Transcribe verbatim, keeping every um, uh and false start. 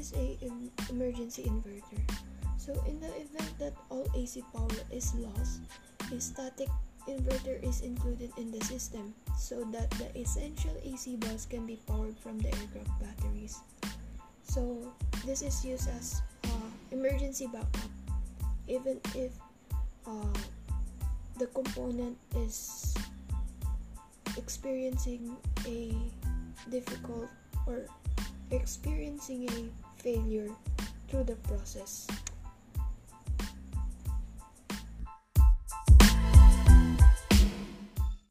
is a in emergency inverter. So in the event that all A C power is lost, a static inverter is included in the system so that the essential A C bus can be powered from the aircraft batteries. So this is used as uh, emergency backup, even if uh, the component is experiencing a difficult or experiencing a failure through the process.